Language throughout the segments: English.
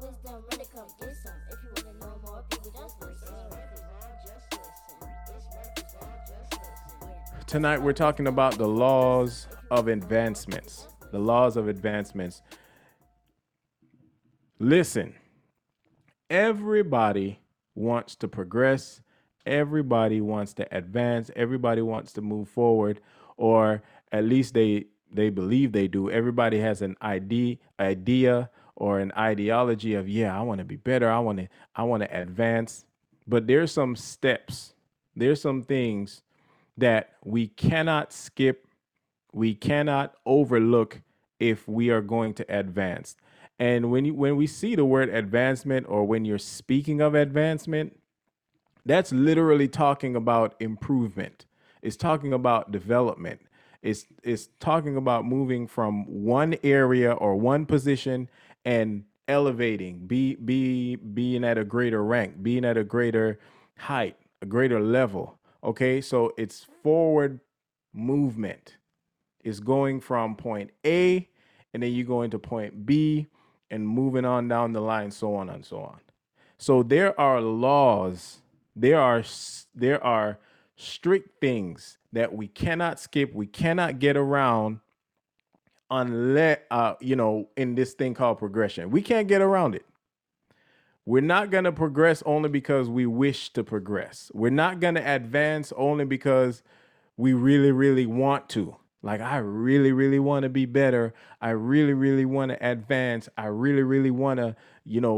wisdom, really come get some. If you wanna know more, people just listen. Tonight we're talking about the laws of advancements. The laws of advancements. Listen, everybody wants to progress. Everybody wants to advance. Everybody wants to move forward, or at least they believe they do. Everybody has an idea or an ideology of, yeah, I want to be better. I want to advance. But there's some steps. There's some things that we cannot skip. We cannot overlook if we are going to advance. And when we see the word advancement, or when you're speaking of advancement, that's literally talking about improvement. It's talking about development. It's talking about moving from one area or one position and elevating, being at a greater rank, being at a greater height, a greater level. Okay, so it's forward movement. It's going from point A, and then you go into point B, and moving on down the line, so on and so on. So there are laws. There are strict things that we cannot skip, we cannot get around, unless in this thing called progression. We can't get around it. We're not going to progress only because we wish to progress. We're not going to advance only because we really, really want to. Like, I really, really want to be better. I really, really want to advance. I really, really want to,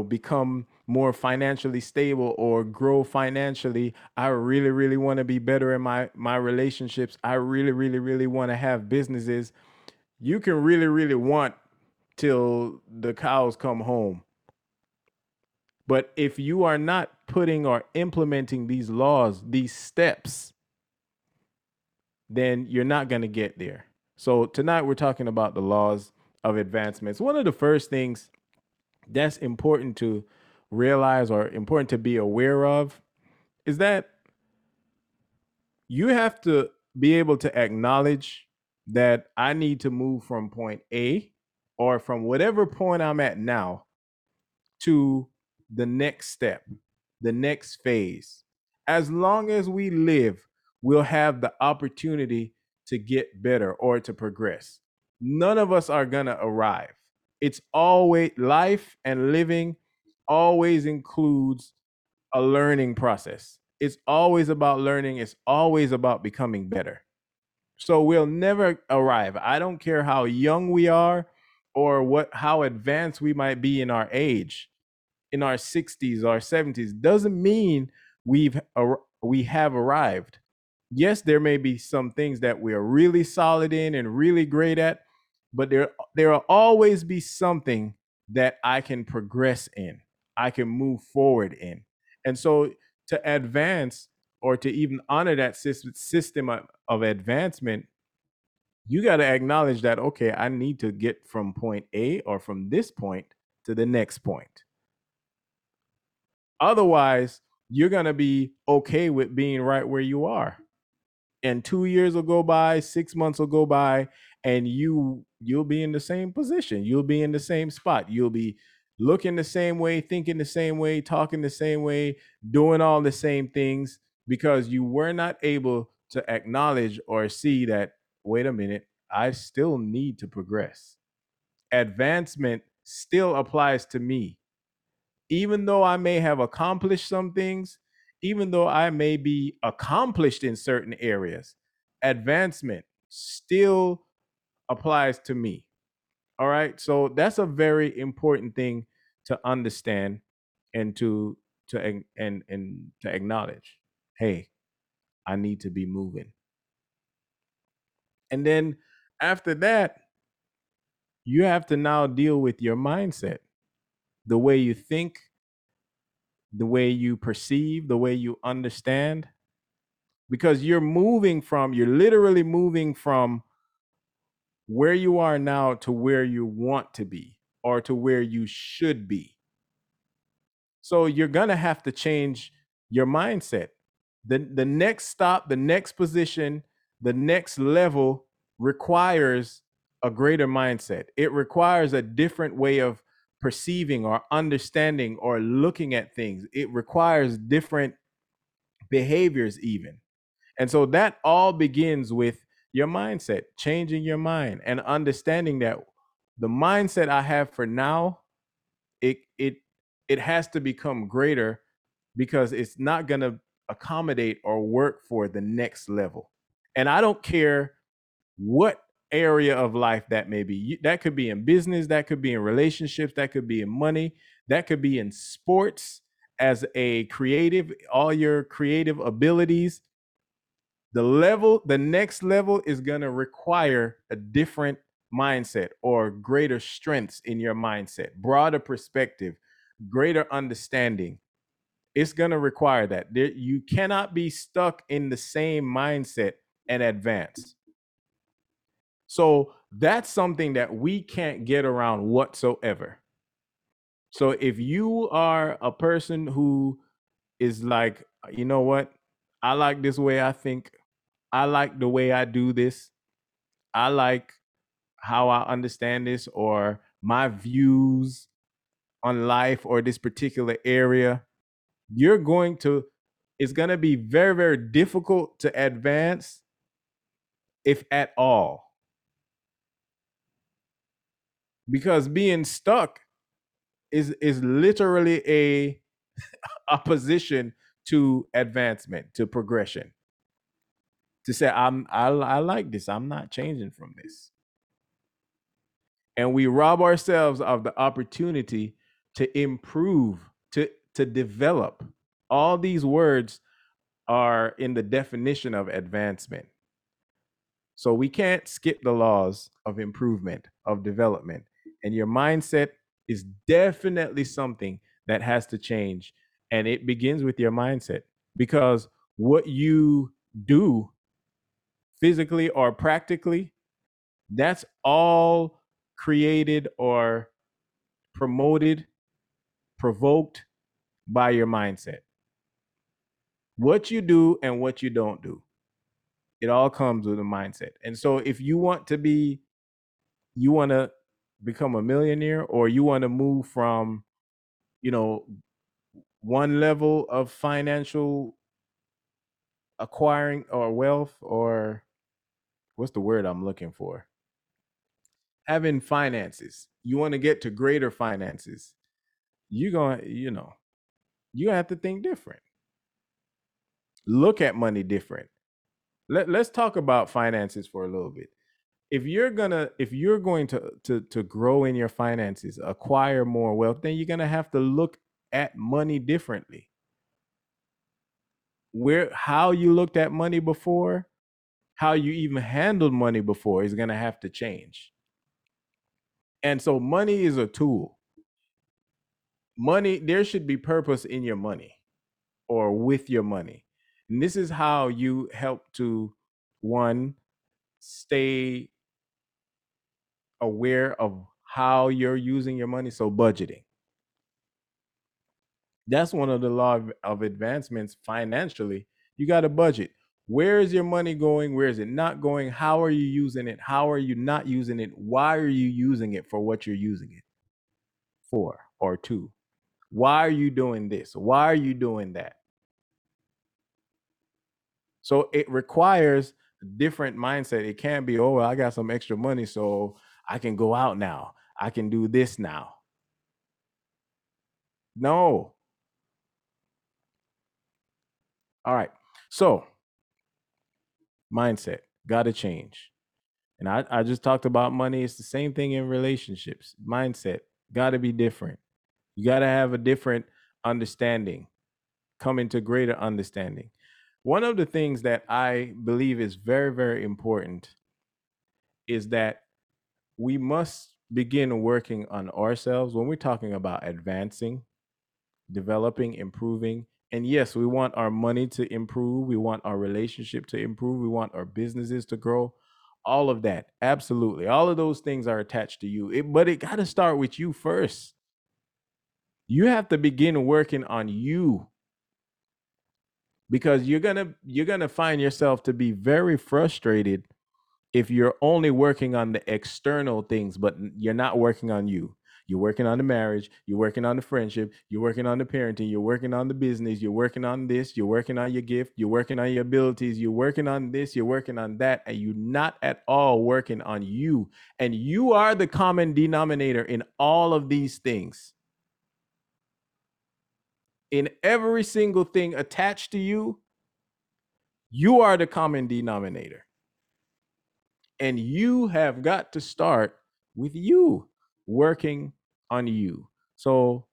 become more financially stable or grow financially. I really, really want to be better in my relationships. I really, really, really want to have businesses. You can really, really want till the cows come home. But if you are not putting or implementing these laws, these steps, then you're not going to get there. So tonight we're talking about the laws of advancements. One of the first things that's important to realize, or important to be aware of, is that you have to be able to acknowledge that I need to move from point A, or from whatever point I'm at now, to the next step, the next phase. As long as we live, we'll have the opportunity to get better or to progress. None of us are gonna arrive. It's always, life and living always includes a learning process. It's always about learning. It's always about becoming better. So we'll never arrive. I don't care how young we are, or how advanced we might be in our age, in our 60s, our 70s, doesn't mean we have arrived. Yes, there may be some things that we are really solid in and really great at, but there will always be something that I can progress in, I can move forward in. And so to advance, or to even honor that system of advancement, you got to acknowledge that, okay, I need to get from point A, or from this point, to the next point. Otherwise, you're going to be okay with being right where you are. And 2 years will go by, 6 months will go by, and you'll be in the same position. You'll be in the same spot. You'll be looking the same way, thinking the same way, talking the same way, doing all the same things, because you were not able to acknowledge or see that, wait a minute, I still need to progress. Advancement still applies to me. Even though I may have accomplished some things, even though I may be accomplished in certain areas, advancement still applies to me. All right. So that's a very important thing to understand and to acknowledge. Hey, I need to be moving. And then after that, you have to now deal with your mindset, the way you think, the way you perceive, the way you understand, because you're literally moving from where you are now to where you want to be, or to where you should be. So you're going to have to change your mindset. The next stop, the next position, the next level requires a greater mindset. It requires a different way of perceiving or understanding or looking at things. It requires different behaviors even. And so that all begins with your mindset, changing your mind and understanding that the mindset I have for now, it has to become greater because it's not going to accommodate or work for the next level. And I don't care what area of life that may be. That could be in business, that could be in relationships, that could be in money, that could be in sports as a creative, all your creative abilities. The next level is going to require a different mindset or greater strengths in your mindset, broader perspective, greater understanding. It's going to require that. You cannot be stuck in the same mindset and advance. So that's something that we can't get around whatsoever. So if you are a person who is like, you know what? I like this way I think. I like the way I do this. I like how I understand this, or my views on life or this particular area. It's going to be very, very difficult to advance, if at all. Because being stuck is literally a opposition to advancement, to progression. To say, I like this, I'm not changing from this. And we rob ourselves of the opportunity to improve, to develop. All these words are in the definition of advancement. So we can't skip the laws of improvement, of development. And your mindset is definitely something that has to change. And it begins with your mindset, because what you do physically or practically, that's all created or promoted, provoked by your mindset. What you do and what you don't do, it all comes with a mindset. And so if you want to become a millionaire, or you want to move from, one level of financial acquiring or wealth, or what's the word I'm looking for? Having finances. You want to get to greater finances. You have to think different. Look at money different. Let's talk about finances for a little bit. If you're going to grow in your finances, acquire more wealth, then you're going to have to look at money differently. How you looked at money before, how you even handled money before is going to have to change. And so money is a tool. Money, there should be purpose in your money or with your money. And this is how you help to, one, stay aware of how you're using your money. So budgeting. That's one of the law of advancements financially. You got to budget. Where is your money going? Where is it not going? How are you using it? How are you not using it? Why are you using it for what you're using it for or to? Why are you doing this? Why are you doing that? So it requires a different mindset. It can't be, oh, I got some extra money, so I can go out now. I can do this now. No. All right. So mindset got to change. And I just talked about money. It's the same thing in relationships. Mindset got to be different. You got to have a different understanding, come into greater understanding. One of the things that I believe is very, very important is that we must begin working on ourselves when we're talking about advancing, developing, improving. And yes, we want our money to improve. We want our relationship to improve. We want our businesses to grow. All of that. Absolutely. All of those things are attached to you. But it got to start with you first. You have to begin working on you, because you're going to find yourself to be very frustrated if you're only working on the external things, but you're not working on you. You're working on the marriage. You're working on the friendship. You're working on the parenting. You're working on the business. You're working on this. You're working on your gift. You're working on your abilities. You're working on this. You're working on that. And you're not at all working on you. And you are the common denominator in all of these things. In every single thing attached to you, you are the common denominator. And you have got to start with you, working on you. So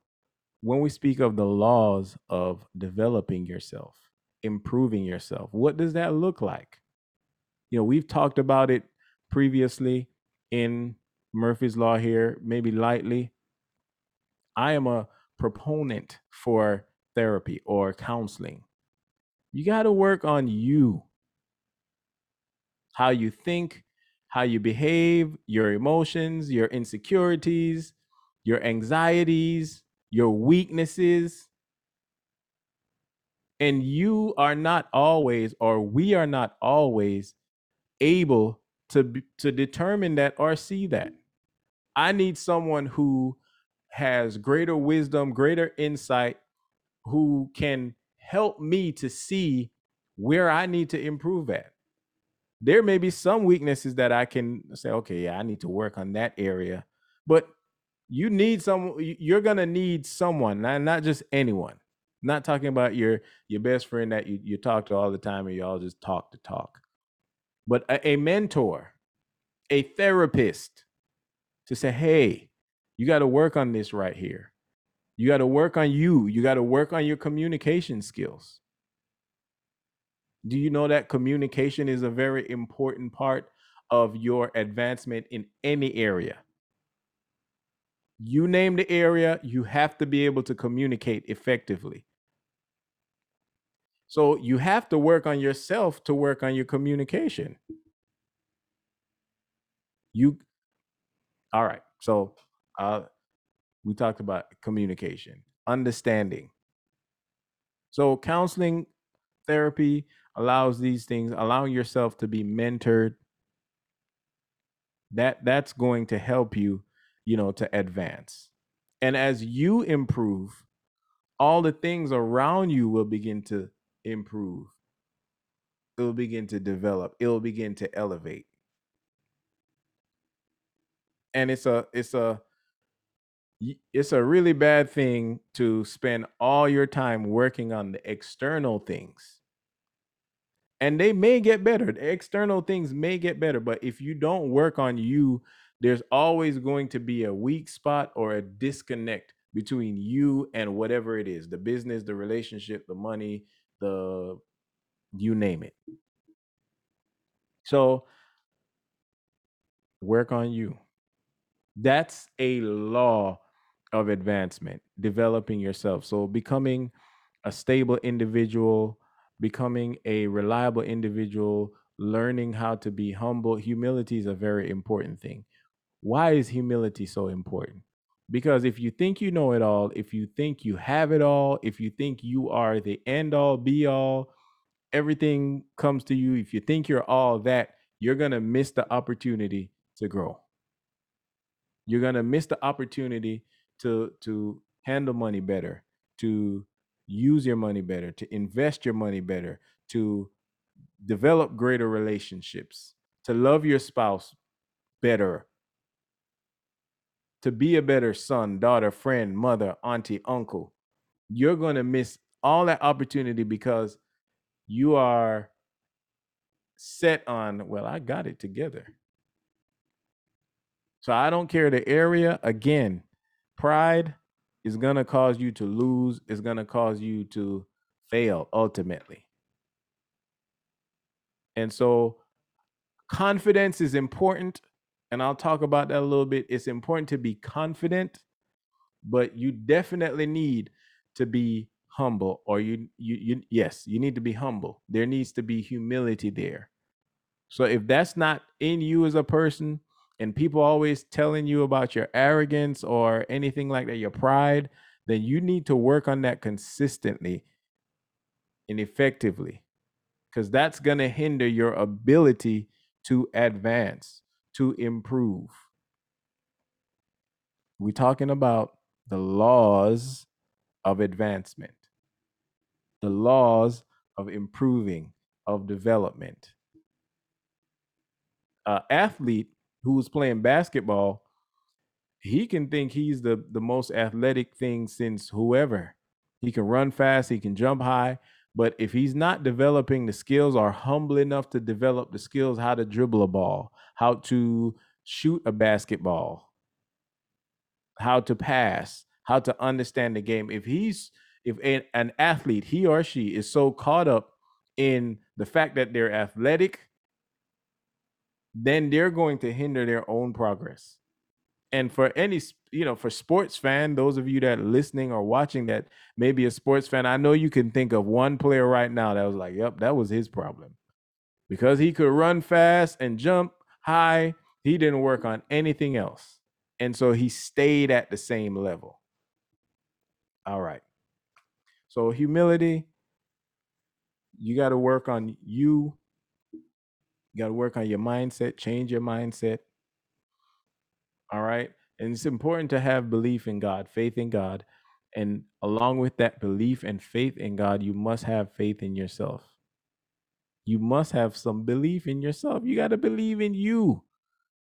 when we speak of the laws of developing yourself, improving yourself, what does that look like? You know, we've talked about it previously in Murphy's Law here, maybe lightly. I am a proponent for therapy or counseling. You got to work on you. How you think, how you behave, your emotions, your insecurities, your anxieties, your weaknesses. And you are not always, or we are not always able to determine that or see that. I need someone who has greater wisdom, greater insight, who can help me to see where I need to improve at. There may be some weaknesses that I can say, okay, yeah, I need to work on that area, but you're going to need someone, not just anyone. I'm not talking about your best friend that you talk to all the time and y'all just talk the talk, but a mentor, a therapist to say, hey, you got to work on this right here. You got to work on you. You got to work on your communication skills. Do you know that communication is a very important part of your advancement in any area? You name the area, you have to be able to communicate effectively. So you have to work on yourself to work on your communication. All right. So we talked about communication, understanding. So counseling, therapy allows these things, allowing yourself to be mentored. That's going to help you, you know, to advance. And as you improve, all the things around you will begin to improve. It will begin to develop. It will begin to elevate. And it's a really bad thing to spend all your time working on the external things. And they may get better. The external things may get better, but if you don't work on you, there's always going to be a weak spot or a disconnect between you and whatever it is, the business, the relationship, the money, you name it. So work on you. That's a law of advancement, developing yourself. So becoming a stable individual, becoming a reliable individual, learning how to be humble. Humility is a very important thing. Why is humility so important? Because if you think you know it all, if you think you have it all, if you think you are the end all be all, everything comes to you. If you think you're all that, you're going to miss the opportunity to grow. You're going to miss the opportunity to handle money better, to use your money better, to invest your money better, to develop greater relationships, to love your spouse better, to be a better son, daughter, friend, mother, auntie, uncle. You're going to miss all that opportunity because you are set on, well, I got it together. So I don't care the area. Again, pride is going to cause you to lose. It's going to cause you to fail ultimately. And so confidence is important. And I'll talk about that a little bit. It's important to be confident, but you definitely need to be humble, or you need to be humble. There needs to be humility there. So if that's not in you as a person, and people always telling you about your arrogance or anything like that, your pride, then you need to work on that consistently and effectively, because that's going to hinder your ability to advance, to improve. We're talking about the laws of advancement, the laws of improving, of development. An athlete who's playing basketball, he can think he's the most athletic thing since whoever. He can run fast, he can jump high, but if he's not developing the skills or humble enough to develop the skills, how to dribble a ball, how to shoot a basketball, how to pass, how to understand the game. If an athlete, he or she is so caught up in the fact that they're athletic, then they're going to hinder their own progress. And for any, for sports fan, those of you that are listening or watching that may be a sports fan, I know you can think of one player right now that was like, yep, that was his problem. Because he could run fast and jump high, he didn't work on anything else. And so he stayed at the same level. All right. So humility, you got to work on you. You got to work on your mindset, change your mindset. All right. And it's important to have belief in God, faith in God. And along with that belief and faith in God, you must have faith in yourself. You must have some belief in yourself. You got to believe in you.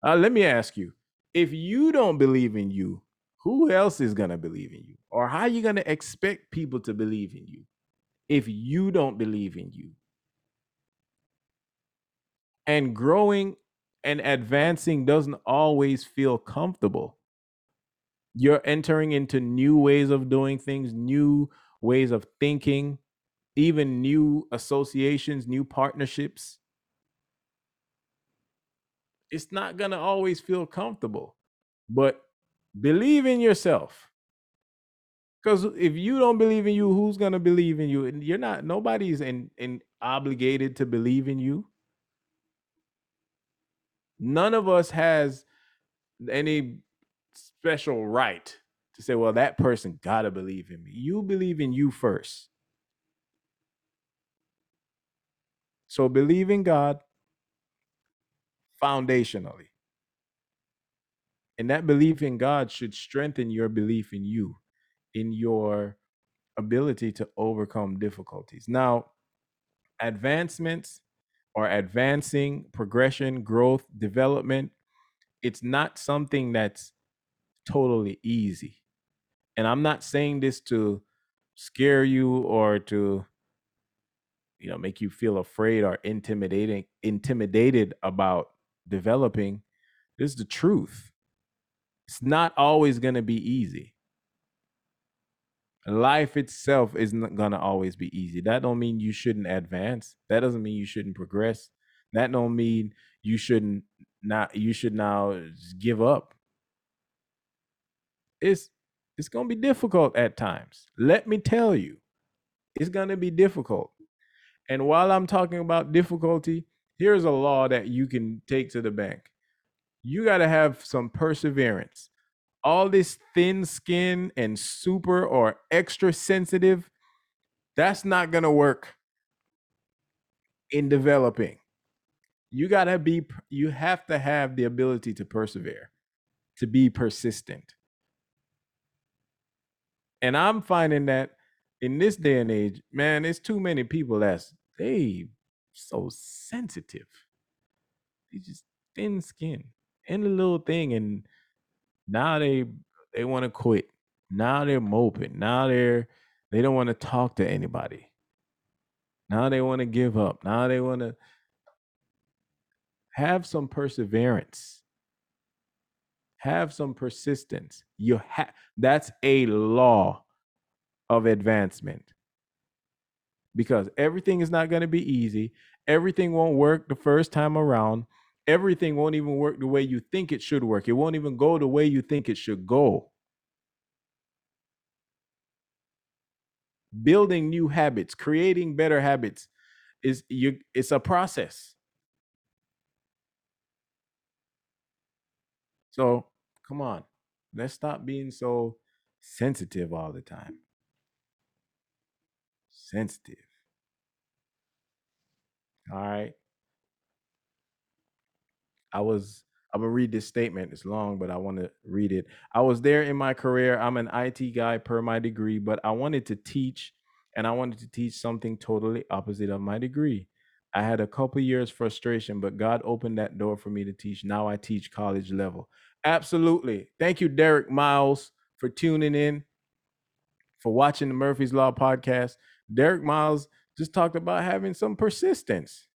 Let me ask you, if you don't believe in you, who else is going to believe in you? Or how are you going to expect people to believe in you if you don't believe in you? And growing and advancing doesn't always feel comfortable. You're entering into new ways of doing things, new ways of thinking, even new associations, new partnerships. It's not going to always feel comfortable, but believe in yourself. Because if you don't believe in you, who's going to believe in you? And you're not, nobody's obligated to believe in you. None of us has any special right to say, well, that person got to believe in me. You believe in you first. So believe in God foundationally. And that belief in God should strengthen your belief in you, in your ability to overcome difficulties. Now, advancements or advancing, progression, growth, development, it's not something that's totally easy. And I'm not saying this to scare you or to make you feel afraid or intimidated about developing. This is the truth. It's not always going to be easy. Life itself isn't going to always be easy. That don't mean you shouldn't advance. That doesn't mean you shouldn't progress. That don't mean you should now give up. It's going to be difficult at times. Let me tell you, it's going to be difficult. And while I'm talking about difficulty, here's a law that you can take to the bank. You got to have some perseverance. All this thin skin and super or extra sensitive, that's not going to work in developing. You have to have the ability to persevere, to be persistent. And I'm finding that in this day and age, man, it's too many people they so sensitive. They just thin skin, any little thing, and now they want to quit. Now they're moping. Now they don't want to talk to anybody. Now they want to give up. Now they want to have some perseverance. Have some persistence. That's a law of advancement. Because everything is not going to be easy. Everything won't work the first time around. Everything won't even work the way you think it should work. It won't even go the way you think it should go. Building new habits, creating better habits it's a process. So, come on. Let's stop being so sensitive all the time. Sensitive. All right. I was I'm gonna read this statement. It's long, but I want to read it. I was there in my career. I'm an IT guy per my degree, but I wanted to teach, and I wanted to teach something totally opposite of my degree. I had a couple years frustration, but God opened that door for me to teach. Now I teach college level. Absolutely. Thank you, Derek Miles, for tuning in, for watching the Murphy's Law podcast. Derek Miles just talked about having some persistence,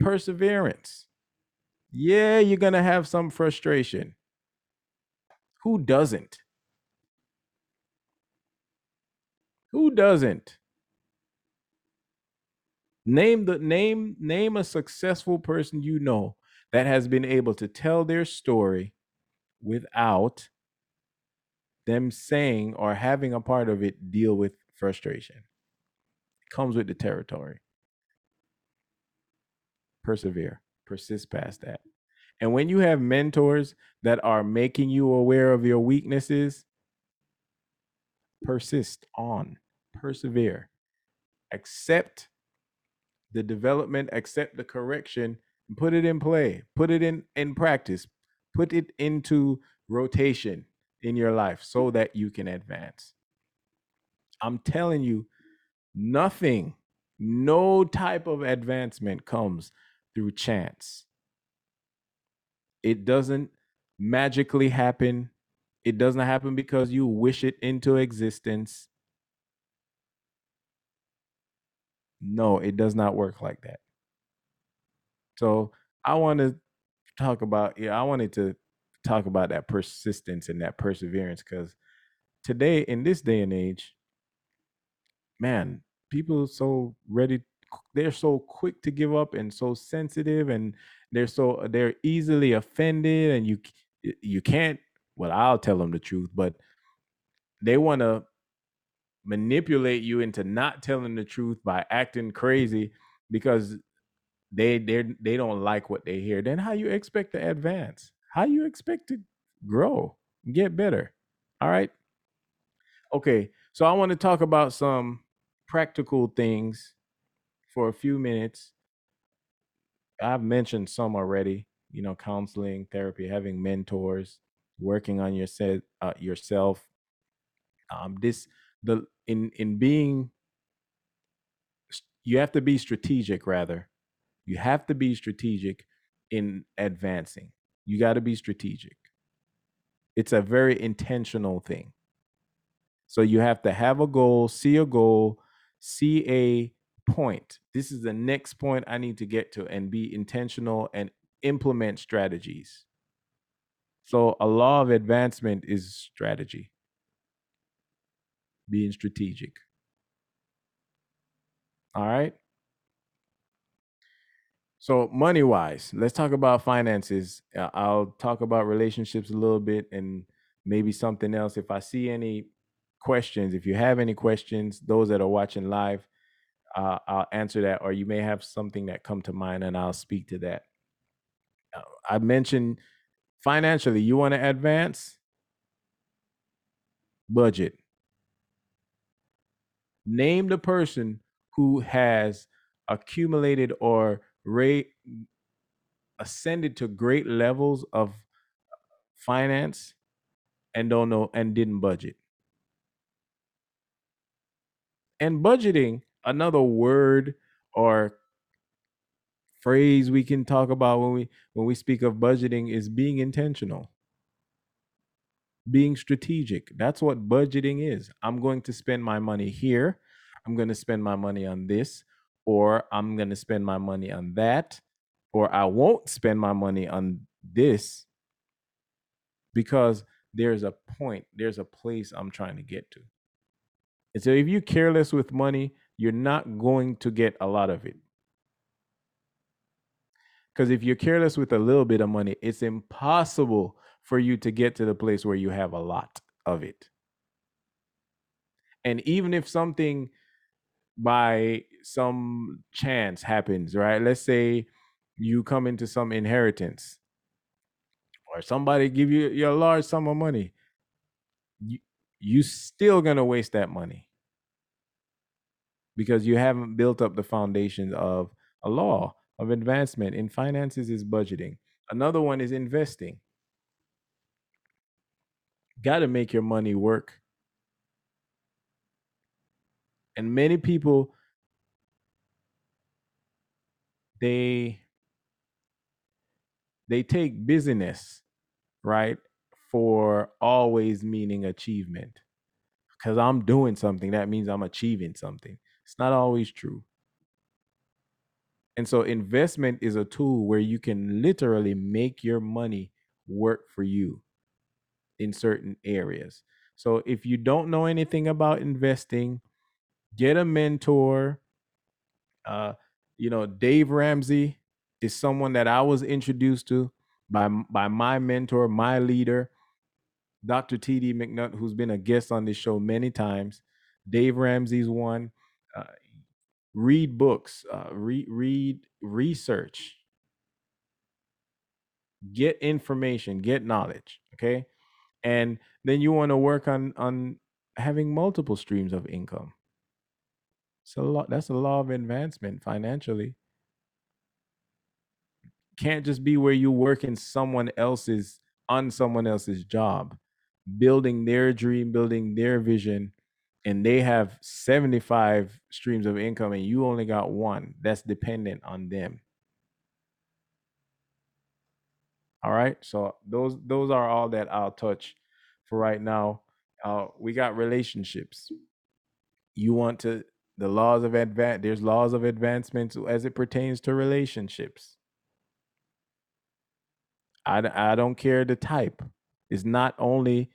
perseverance. Yeah, you're going to have some frustration. Who doesn't? Who doesn't? Name a successful person you know that has been able to tell their story without them saying or having a part of it deal with frustration. It comes with the territory. Persevere. Persist past that. And when you have mentors that are making you aware of your weaknesses, persist on, persevere, accept the development, accept the correction, and put it in play, put it in practice, put it into rotation in your life so that you can advance. I'm telling you, nothing, no type of advancement comes through chance. It doesn't magically happen. It doesn't happen because you wish it into existence. No, it does not work like that. So I wanted to talk about that persistence and that perseverance, because today, in this day and age, man, people are so ready. They're so quick to give up and so sensitive, and they're easily offended, and you can't, well, I'll tell them the truth, but they want to manipulate you into not telling the truth by acting crazy because they don't like what they hear. Then how you expect to advance? How you expect to grow, get better? All right. Okay. So I want to talk about some practical things for a few minutes. I've mentioned some already, counseling, therapy, having mentors, working on yourself. You have to be strategic, rather. You have to be strategic in advancing. You got to be strategic. It's a very intentional thing. So you have to have a goal, see a goal, see a point. This is the next point I need to get to, and be intentional and implement strategies. So a law of advancement is strategy. Being strategic. All right. So money-wise, let's talk about finances. I'll talk about relationships a little bit, and maybe something else. If I see any questions, if you have any questions, those that are watching live, I'll answer that, or you may have something that come to mind, and I'll speak to that. I mentioned financially, you want to advance? Budget. Name the person who has accumulated or ascended to great levels of finance and don't know and didn't budget. And budgeting, another word or phrase we can talk about when we speak of budgeting, is being intentional. Being strategic. That's what budgeting is. I'm going to spend my money here. I'm going to spend my money on this, or I'm going to spend my money on that, or I won't spend my money on this, because there's a point, there's a place I'm trying to get to. And so if you're careless with money, you're not going to get a lot of it. Because if you're careless with a little bit of money, it's impossible for you to get to the place where you have a lot of it. And even if something by some chance happens, right? Let's say you come into some inheritance, or somebody give you your large sum of money, you're still gonna waste that money because you haven't built up the foundation of a law of advancement. In finances is budgeting. Another one is investing. Got to make your money work. And many people, they take busyness, right, for always meaning achievement. Because I'm doing something, that means I'm achieving something. It's not always true. And so investment is a tool where you can literally make your money work for you in certain areas. So if you don't know anything about investing, get a mentor. Dave Ramsey is someone that I was introduced to by my mentor, my leader, Dr. T.D. McNutt, who's been a guest on this show many times. Dave Ramsey's one. Read books, read research, get information, get knowledge. Okay. And then you want to work on having multiple streams of income. So that's a law of advancement financially. Can't just be where you work on someone else's job, building their dream, building their vision, and they have 75 streams of income and you only got one. That's dependent on them. All right. So those are all that I'll touch for right now. We got relationships. There's laws of advancement as it pertains to relationships. I don't care the type. It's not only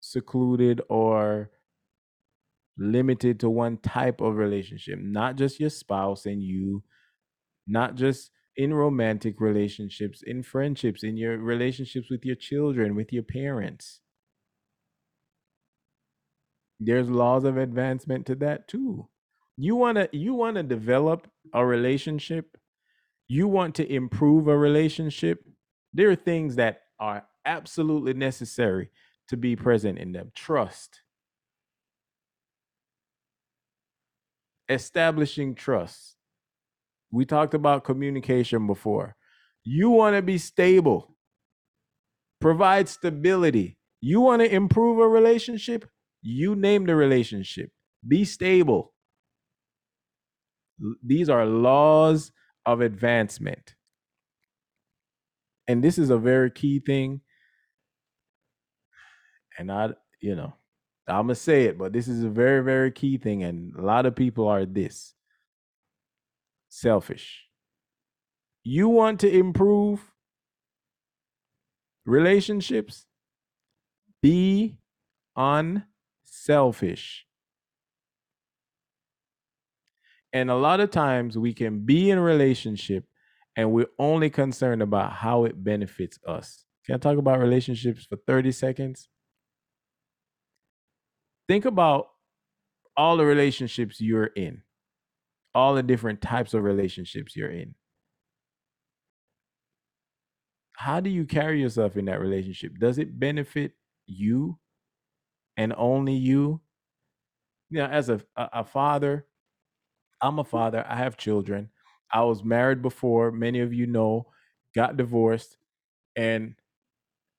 secluded or limited to one type of relationship, not just your spouse and you, not just in romantic relationships, in friendships, in your relationships with your children, with your parents. There's laws of advancement to that too. You want to develop a relationship. You want to improve a relationship. There are things that are absolutely necessary to be present in them. Trust. Establishing trust. We talked about communication before. You want to be stable. Provide stability. You want to improve a relationship? You name the relationship. Be stable. These are laws of advancement. And this is a very key thing. And I'm going to say it, but this is a very, very key thing. And a lot of people are this selfish. You want to improve relationships? Be unselfish. And a lot of times we can be in a relationship and we're only concerned about how it benefits us. Can I talk about relationships for 30 seconds? Think about all the relationships you're in, all the different types of relationships you're in. How do you carry yourself in that relationship? Does it benefit you and only you? As a father, I'm a father. I have children. I was married before. Many of you know, got divorced. And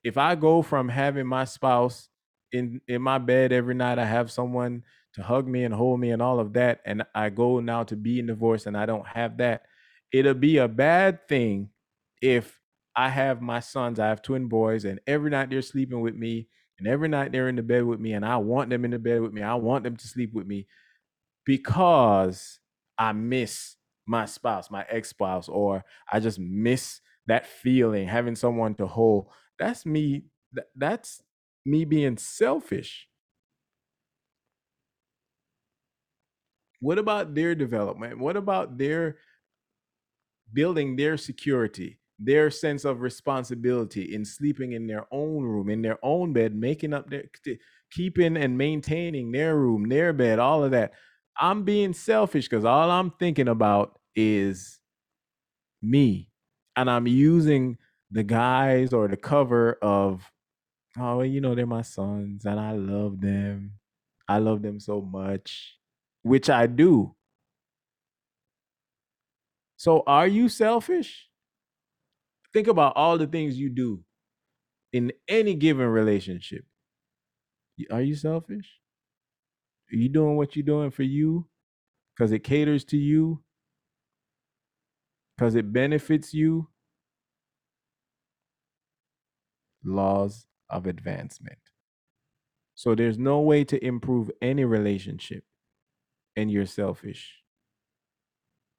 if I go from having my spouse in my bed every night, I have someone to hug me and hold me and all of that, and I go now to being divorced and I don't have that, it'll be a bad thing if I have my sons. I have twin boys, and every night they're sleeping with me, and every night they're in the bed with me, and I want them in the bed with me. I want them to sleep with me because I miss my spouse, my ex-spouse, or I just miss that feeling, having someone to hold. That's me. That's me being selfish. What about their development? What about their building their security, their sense of responsibility in sleeping in their own room, in their own bed, keeping and maintaining their room, their bed, all of that? I'm being selfish because all I'm thinking about is me. And I'm using the guise or the cover of, oh, they're my sons and I love them. I love them so much, which I do. So are you selfish? Think about all the things you do in any given relationship. Are you selfish? Are you doing what you're doing for you because it caters to you, because it benefits you? Laws of advancement. So there's no way to improve any relationship and you're selfish.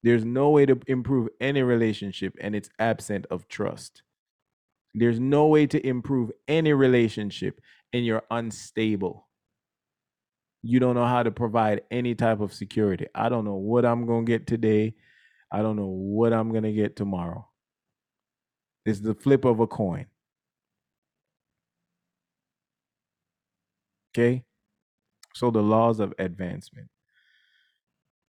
There's no way to improve any relationship and it's absent of trust. There's no way to improve any relationship and you're unstable. You don't know how to provide any type of security. I don't know what I'm going to get today. I don't know what I'm going to get tomorrow. It's the flip of a coin. Okay? So the laws of advancement.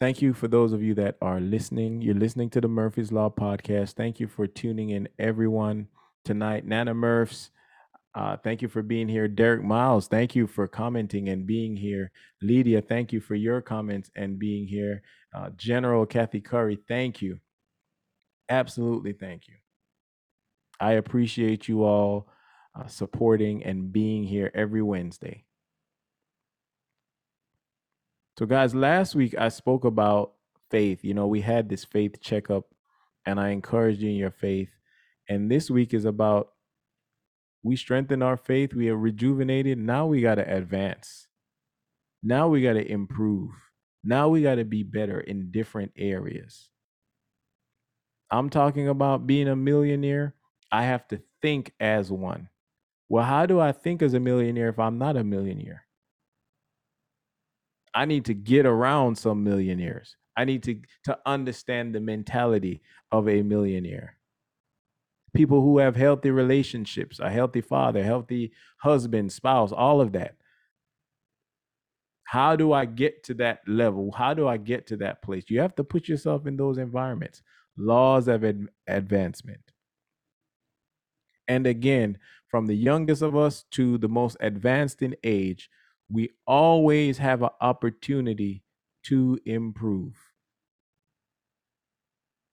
Thank you for those of you that are listening. You're listening to the Murphy's Law Podcast. Thank you for tuning in, everyone, tonight. Nana Murphs, thank you for being here. Derek Miles, thank you for commenting and being here. Lydia, thank you for your comments and being here. General Kathy Curry, thank you. Absolutely, thank you. I appreciate you all supporting and being here every Wednesday. So guys, last week I spoke about faith. You know, we had this faith checkup and I encouraged you in your faith. And this week is about, we strengthen our faith. We are rejuvenated. Now we got to advance. Now we got to improve. Now we got to be better in different areas. I'm talking about being a millionaire. I have to think as one. Well, how do I think as a millionaire if I'm not a millionaire? I need to get around some millionaires. I need to understand the mentality of a millionaire. People who have healthy relationships, a healthy father, healthy husband, spouse, all of that. How do I get to that level? How do I get to that place? You have to put yourself in those environments. Laws of advancement. And again, from the youngest of us to the most advanced in age, we always have an opportunity to improve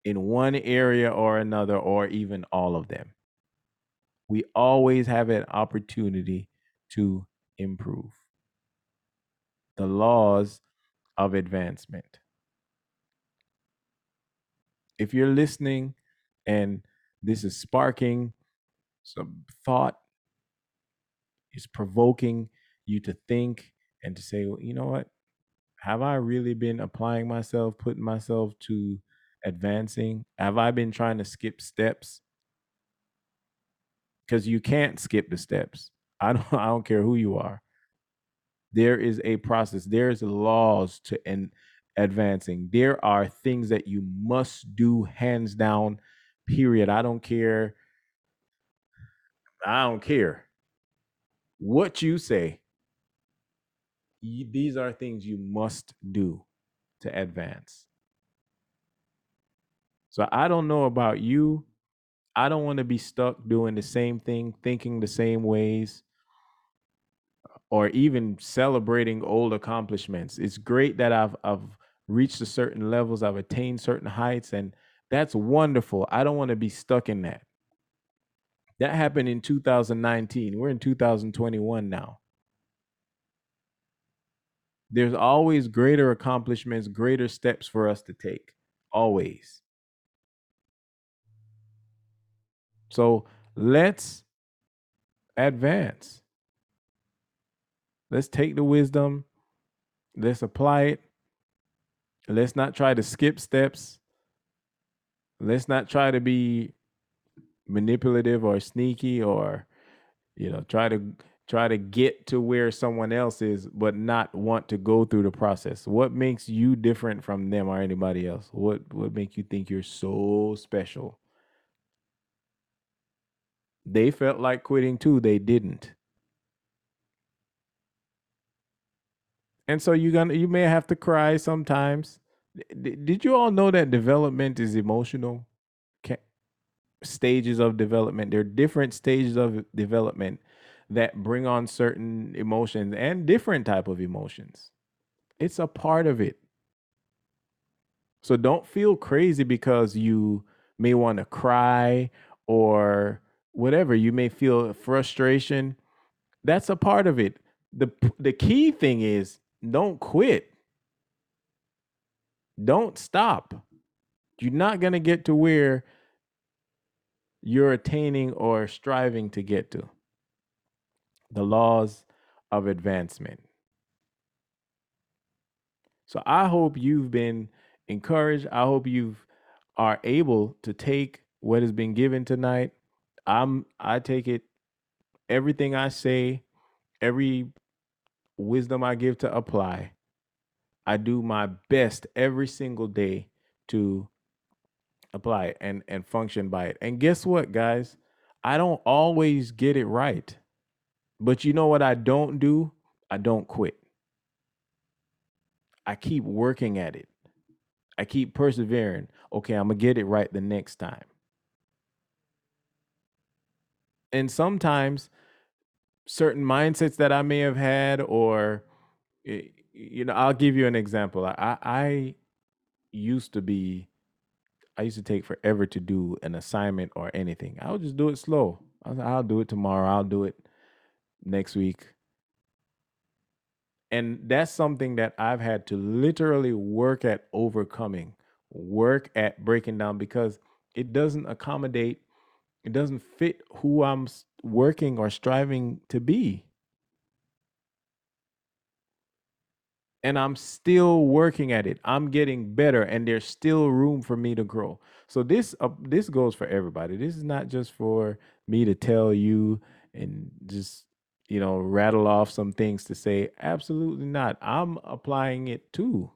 in one area or another, or even all of them. We always have an opportunity to improve. The laws of advancement. If you're listening and this is sparking some thought, it's provoking you to think and to say, well, you know what? Have I really been applying myself, putting myself to advancing? Have I been trying to skip steps? Because you can't skip the steps. I don't care who you are. There is a process. There is laws to advancing. There are things that you must do hands down, period. I don't care what you say. These are things you must do to advance. So I don't know about you. I don't want to be stuck doing the same thing, thinking the same ways, or even celebrating old accomplishments. It's great that I've reached a certain levels, I've attained certain heights, and that's wonderful. I don't want to be stuck in that. That happened in 2019. We're in 2021 now. There's always greater accomplishments, greater steps for us to take, always. So let's advance. Let's take the wisdom. Let's apply it. Let's not try to skip steps. Let's not try to be manipulative or sneaky, or, you know, try to get to where someone else is, but not want to go through the process. What makes you different from them or anybody else? What makes you think you're so special? They felt like quitting too. They didn't. And so you may have to cry sometimes. Did you all know that development is emotional? Stages of development. There are different stages of development that bring on certain emotions and different type of emotions. It's a part of it. So don't feel crazy because you may want to cry or whatever. You may feel frustration. That's a part of it. The key thing is don't quit. Don't stop. You're not going to get to where you're attaining or striving to get to. The laws of advancement. So I hope you've been encouraged. I hope you are able to take what has been given tonight. I take it, everything I say, every wisdom I give to apply. I do my best every single day to apply and function by it. And guess what, guys? I don't always get it right. But you know what I don't do? I don't quit. I keep working at it. I keep persevering. Okay, I'm going to get it right the next time. And sometimes certain mindsets that I may have had, or, you know, I'll give you an example. I used to be, I used to take forever to do an assignment or anything. I would just do it slow. I was like, I'll do it tomorrow. I'll do it next week. And that's something that I've had to literally work at overcoming, work at breaking down, because it doesn't accommodate, it doesn't fit who I'm working or striving to be. And I'm still working at it. I'm getting better, and there's still room for me to grow. So this goes for everybody. This is not just for me to tell you and just, you know, rattle off some things to say. Absolutely not. I'm applying it too.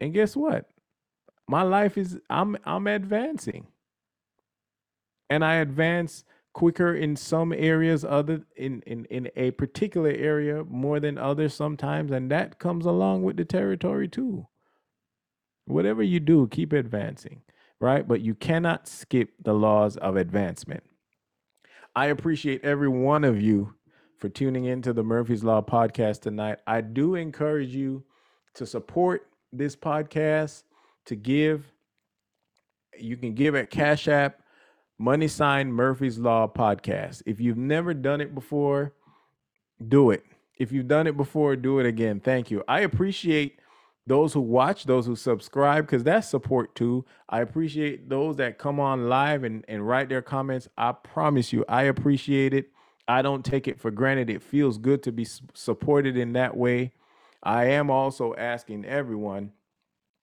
And guess what? My life is, I'm advancing. And I advance quicker in some areas, other in a particular area more than others sometimes. And that comes along with the territory too. Whatever you do, keep advancing, right? But you cannot skip the laws of advancement. I appreciate every one of you for tuning into the Murphy's Law podcast tonight. I do encourage you to support this podcast, to give. You can give at Cash App, # Murphy's Law podcast. If you've never done it before, do it. If you've done it before, do it again. Thank you. I appreciate those who watch, those who subscribe, because that's support too. I appreciate those that come on live and write their comments. I promise you, I appreciate it. I don't take it for granted. It feels good to be supported in that way. I am also asking everyone,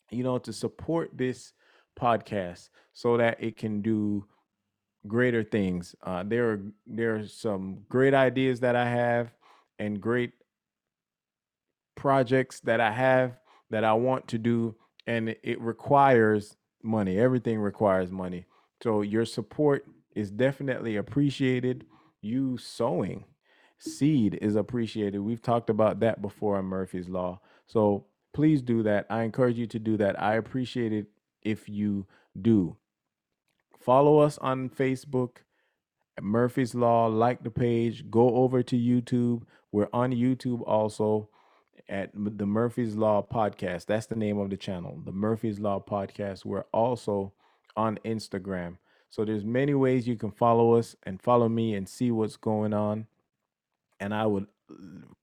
you know, to support this podcast so that it can do greater things. There are some great ideas that I have and great projects that I have that I want to do, and it requires money. Everything requires money. So your support is definitely appreciated. You sowing seed is appreciated. We've talked about that before on Murphy's Law. So please do that. I encourage you to do that. I appreciate it if you do. Follow us on Facebook at Murphy's Law. Like the page. Go over to YouTube. We're on YouTube also, at the Murphy's Law podcast. That's the name of the channel, the Murphy's Law podcast. We're also on Instagram. So there's many ways you can follow us and follow me and see what's going on. And I would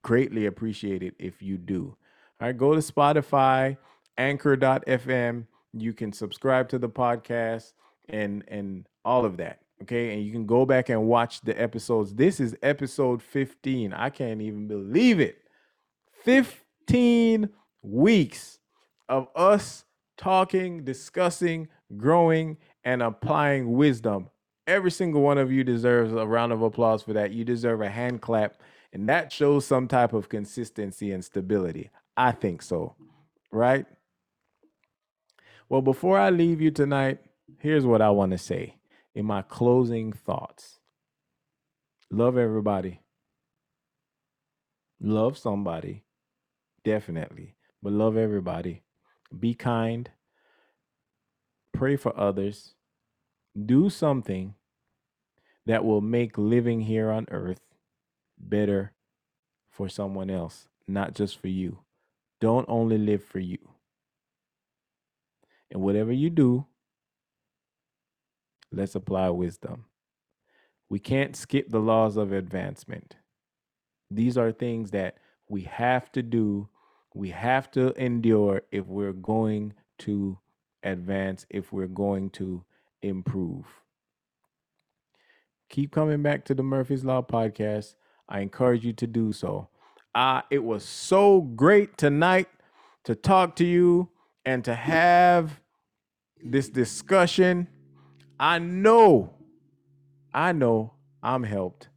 greatly appreciate it if you do. All right, go to Spotify, anchor.fm. You can subscribe to the podcast and all of that. Okay. And you can go back and watch the episodes. This is episode 15. I can't even believe it. 15 weeks of us talking, discussing, growing, and applying wisdom. Every single one of you deserves a round of applause for that. You deserve a hand clap, and that shows some type of consistency and stability. I think so, right? Well, before I leave you tonight, here's what I want to say in my closing thoughts. Love everybody. Love somebody. Definitely. But love everybody. Be kind. Pray for others. Do something that will make living here on earth better for someone else, not just for you. Don't only live for you. And whatever you do, Let's apply wisdom. We can't skip the laws of advancement. These are things that we have to do. We have to endure if we're going to advance, if we're going to improve. Keep coming back to the Murphy's Law podcast. I encourage you to do so. It was so great tonight to talk to you and to have this discussion. I know I'm helped.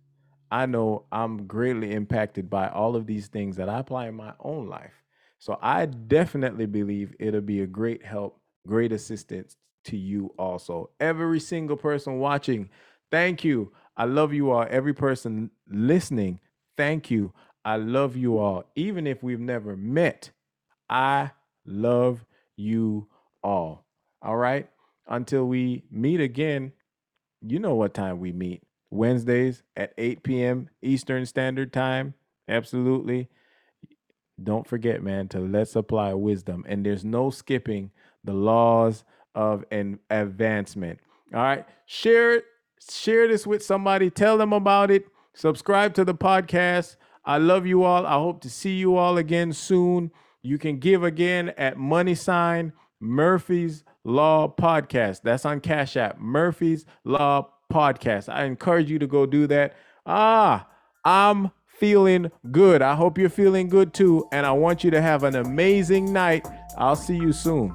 I know I'm greatly impacted by all of these things that I apply in my own life. So I definitely believe it'll be a great help, great assistance to you also. Every single person watching, thank you. I love you all. Every person listening, thank you. I love you all. Even if we've never met, I love you all. All right. Until we meet again, you know what time we meet. Wednesdays at 8 p.m. Eastern Standard Time. Absolutely. Don't forget, man, to let's apply wisdom. And there's no skipping the laws of an advancement. All right. Share it. Share this with somebody. Tell them about it. Subscribe to the podcast. I love you all. I hope to see you all again soon. You can give again at $ Murphy's Law Podcast. That's on Cash App, Murphy's Law Podcast. I encourage you to go do that. I'm feeling good. I hope you're feeling good too. And I want you to have an amazing night. I'll see you soon.